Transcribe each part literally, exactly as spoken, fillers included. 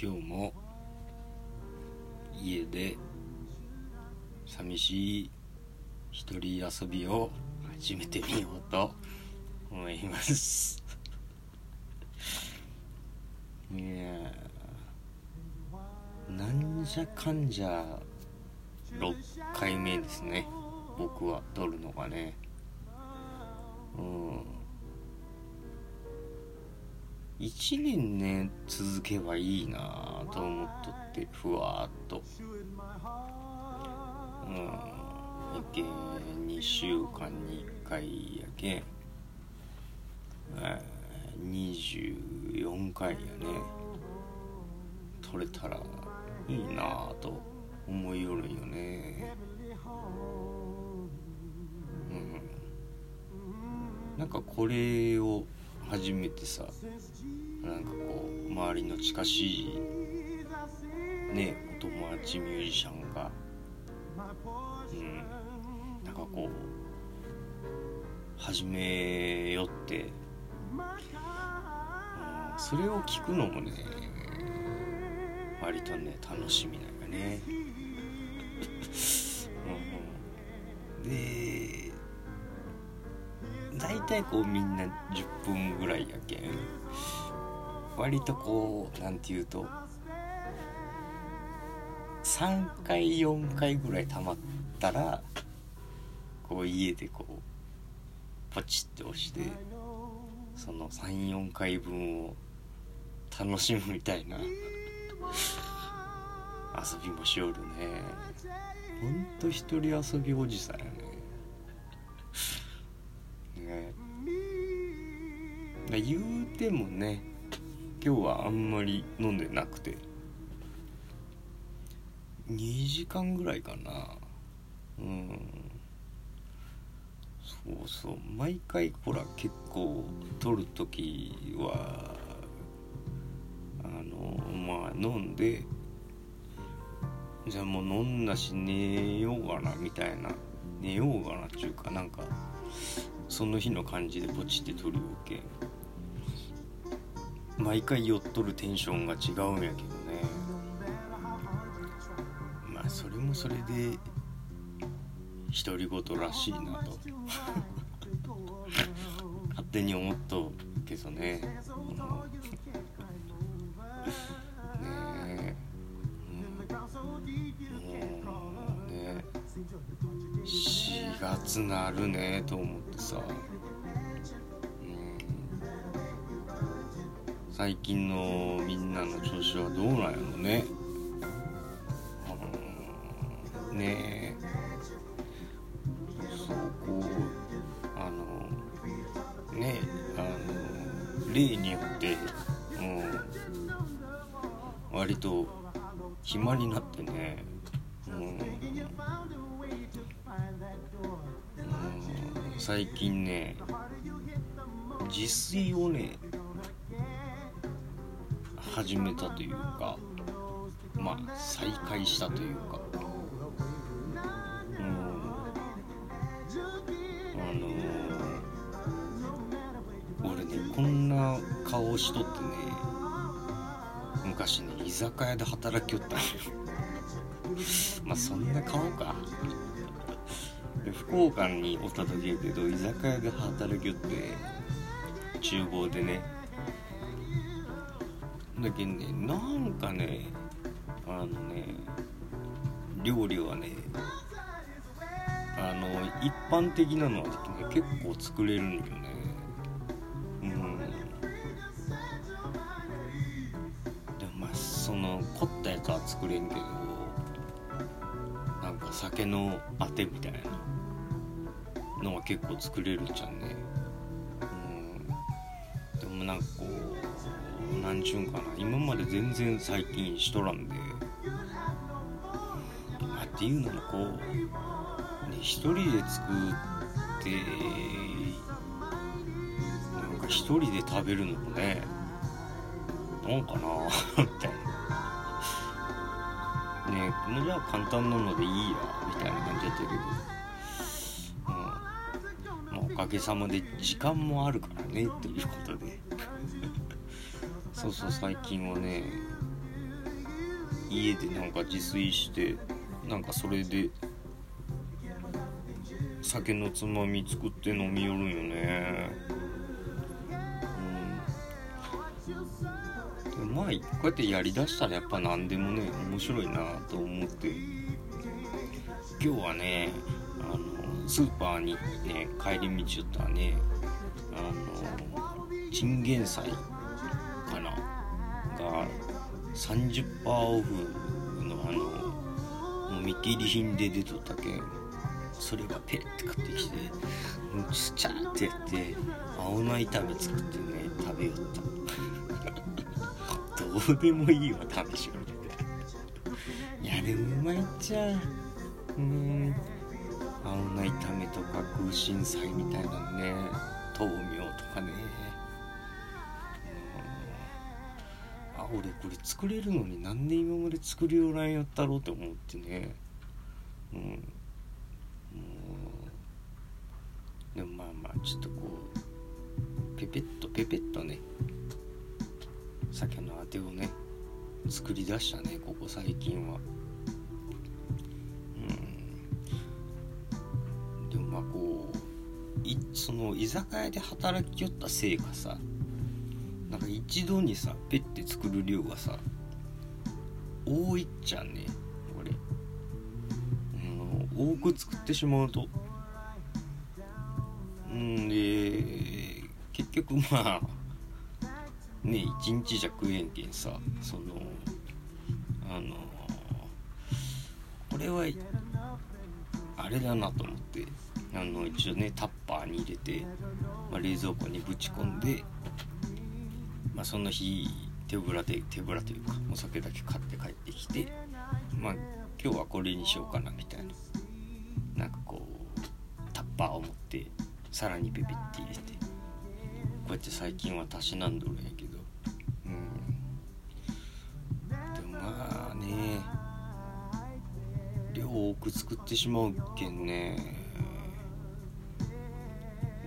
今日も家で寂しい一人遊びを始めてみようと思いますいやなんじゃかんじゃろっかいめですね、僕は撮るのがね。うんいちねんね続けばいいなと思っとってふわーっとうんいけにしゅうかんにいっかいやけんにじゅうよんかいやね撮れたらいいなと思いよるよね。うんなんかこれを初めてさ、なんかこう周りの近しいねお友達ミュージシャンが、うん、なんかこう始めよって、うん、それを聞くのもね、割とね楽しみなんだね。うん、で。大体こうみんなじゅっぷんぐらいやけん割とこうなんていうとさんかいよんかいぐらい溜まったらこう家でこうポチって押してそのさん、よんかいぶんを楽しむみたいな遊びもしよるね。ほんと一人遊びおじさんやねだ言うてもね今日はあんまり飲んでなくてにじかんぐらいかな。うんそうそう毎回ほら結構撮るときはあのまあ飲んでじゃあもう飲んだし寝ようかなみたいな寝ようかなっていうかなんかその日の感じでポチって撮るわけ毎回酔っとるテンションが違うんやけどね。まあそれもそれで独り言らしいなと勝手に思っとるけどね、うん、ねえ、うん、もうねしがつなるねと思ってさ最近のみんなの調子はどうなんやろね。あのねえそうこうあのねえあの例によってうん割と暇になってねうん、うん、最近ね自炊をね始めたというかまあ再開したというか、うん、あのー、俺ねこんな顔しとってね昔ね居酒屋で働きよったんよまあそんな顔か福岡におった時やけど居酒屋で働きよって厨房でねだけね、なんかね、あのね、料理はね、あの一般的なのは、ね、結構作れるんよね。うん。でもまあその凝ったやつは作れんけど、なんか酒のあてみたいなのは結構作れるじゃんね。うん。でもなんかこう。なんちゅうんかな今まで全然最近しとらんで、まあ、っていうのもこう、ね、一人で作ってなんか一人で食べるのもねなんかなみたいなねこのじゃあ簡単なのでいいやみたいな感じだったけど、うんまあ、おかげさまで時間もあるからねということでそうそう最近はね家でなんか自炊してなんかそれで酒のつまみ作って飲み寄るんよね、うん、でまあこうやってやりだしたらやっぱ何でもね面白いなと思って、今日はねあのスーパーにね帰り道だったらねあのチンゲン菜かなが さんじゅっパーセント オフのあの見切り品で出とったけん、それがペッて買ってきてスチャーってやって青菜炒め作ってね食べよったどうでもいいわ試しよりいやでもうまいっちゃうーん青菜炒めとか空心菜みたいなのね豆苗とかね、うん、あ俺これ作れるのになんで今まで作りよらんやったろうと思ってね、うんでもまあまあちょっとこうペペッとペペッとね酒のあてをね作り出したねここ最近は。うんでもまあこういその居酒屋で働きよったせいかさ、なんか一度にさペッて作る量がさ多いっちゃね俺、うん、多く作ってしまうと。うんで結局まあね一日じゃ食えんけんさ、そのあのこれはあれだなと思ってあの一応ねタッパーに入れて、まあ、冷蔵庫にぶち込んで、まあ、その日手ぶらで手ぶらというかお酒だけ買って帰ってきて、まあ今日はこれにしようかなみたいな、なんかこうタッパーを持ってさらにペペって入れてこうやって最近はたしなんどるんやけど、うん、でもまあね量多く作ってしまうけんね、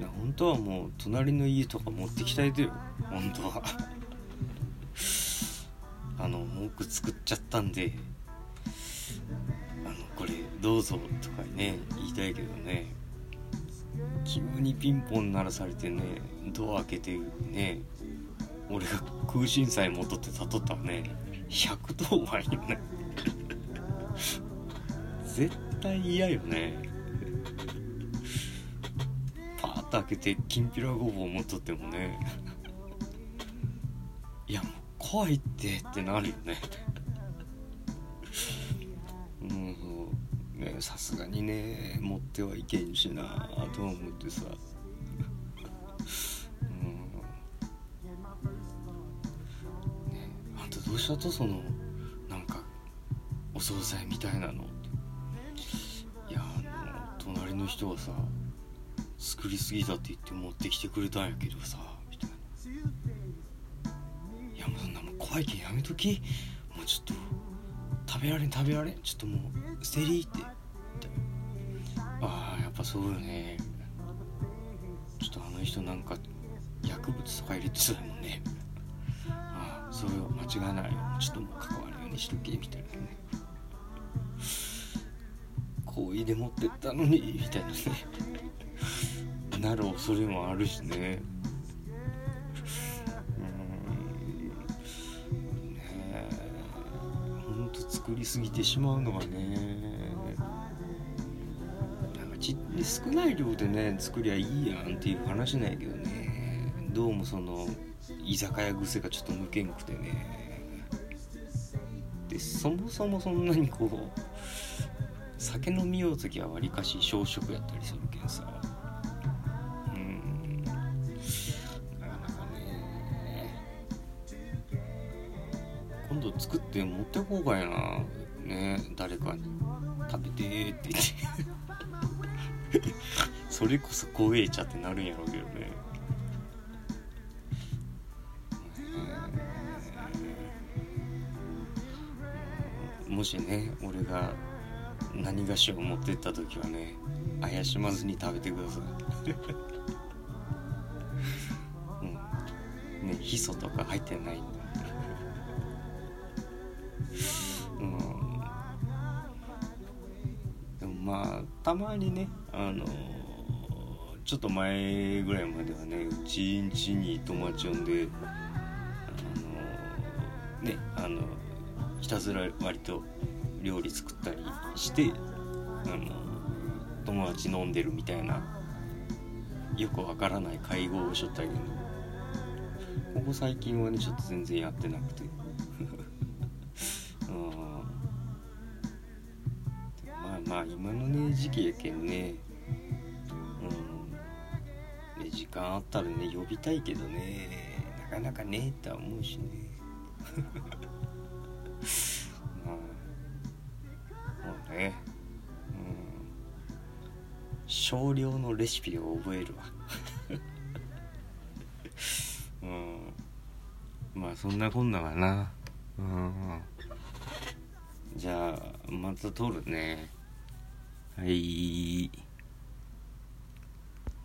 いや本当はもう隣の家とか持ってきたいとよ本当はあの多く作っちゃったんであのこれどうぞとかね言いたいけどね、急にピンポン鳴らされてねドア開けてね俺が空心菜持っとってたとったらねひゃくとおばんよね絶対嫌よねパーッと開けてきんぴらごぼう持っとってもねいやもう怖いってってなるよねさすがにね持ってはいけんしなと思ってさ、うんね、あんたどうしたとそのなんかお惣菜みたいなの、いやあの隣の人がさ作りすぎだって言って持ってきてくれたんやけどさみたいな、いやもうそんなもう怖いけんやめとき、もうちょっと食べられん食べられんちょっともう捨てりって、ああやっぱそうよね、ちょっとあの人なんか薬物とか入れてたもんね、ああそれは間違いないよちょっともう関わるようにしとけみたいなね、行為で持ってったのにみたいなねなる恐れもあるしね、うんねえほんと作りすぎてしまうのがね少ない量でね作りゃいいやんっていう話なんやけどね、どうもその居酒屋癖がちょっと抜けんくてね、でそもそもそんなにこう酒飲みようときはわりかし小食やったりするけんさ、うん、なかなかね今度作って持ってこうかやなね、誰かに食べてーって言ってそれこそ怖えちゃってなるんやろうけどね、もしね俺が何菓子を持ってった時はね怪しまずに食べてください、うん、ね、ヒ素とか入ってないんだ、うまあたまにね、あのちょっと前ぐらいまではね、うちんちに友達呼んで、あのね、あのひたすら割と料理作ったりして、あの友達飲んでるみたいな、よくわからない会合をしょったりね。ここ最近はね、ちょっと全然やってなくてあまあまあ今のね時期やけんね、うん、ね、時間あったらね呼びたいけどね、なかなかねえとは思うしねまあもうね、うん、少量のレシピを覚えるわまあそんなこんなかな、うん、じゃあまた撮るね。はい。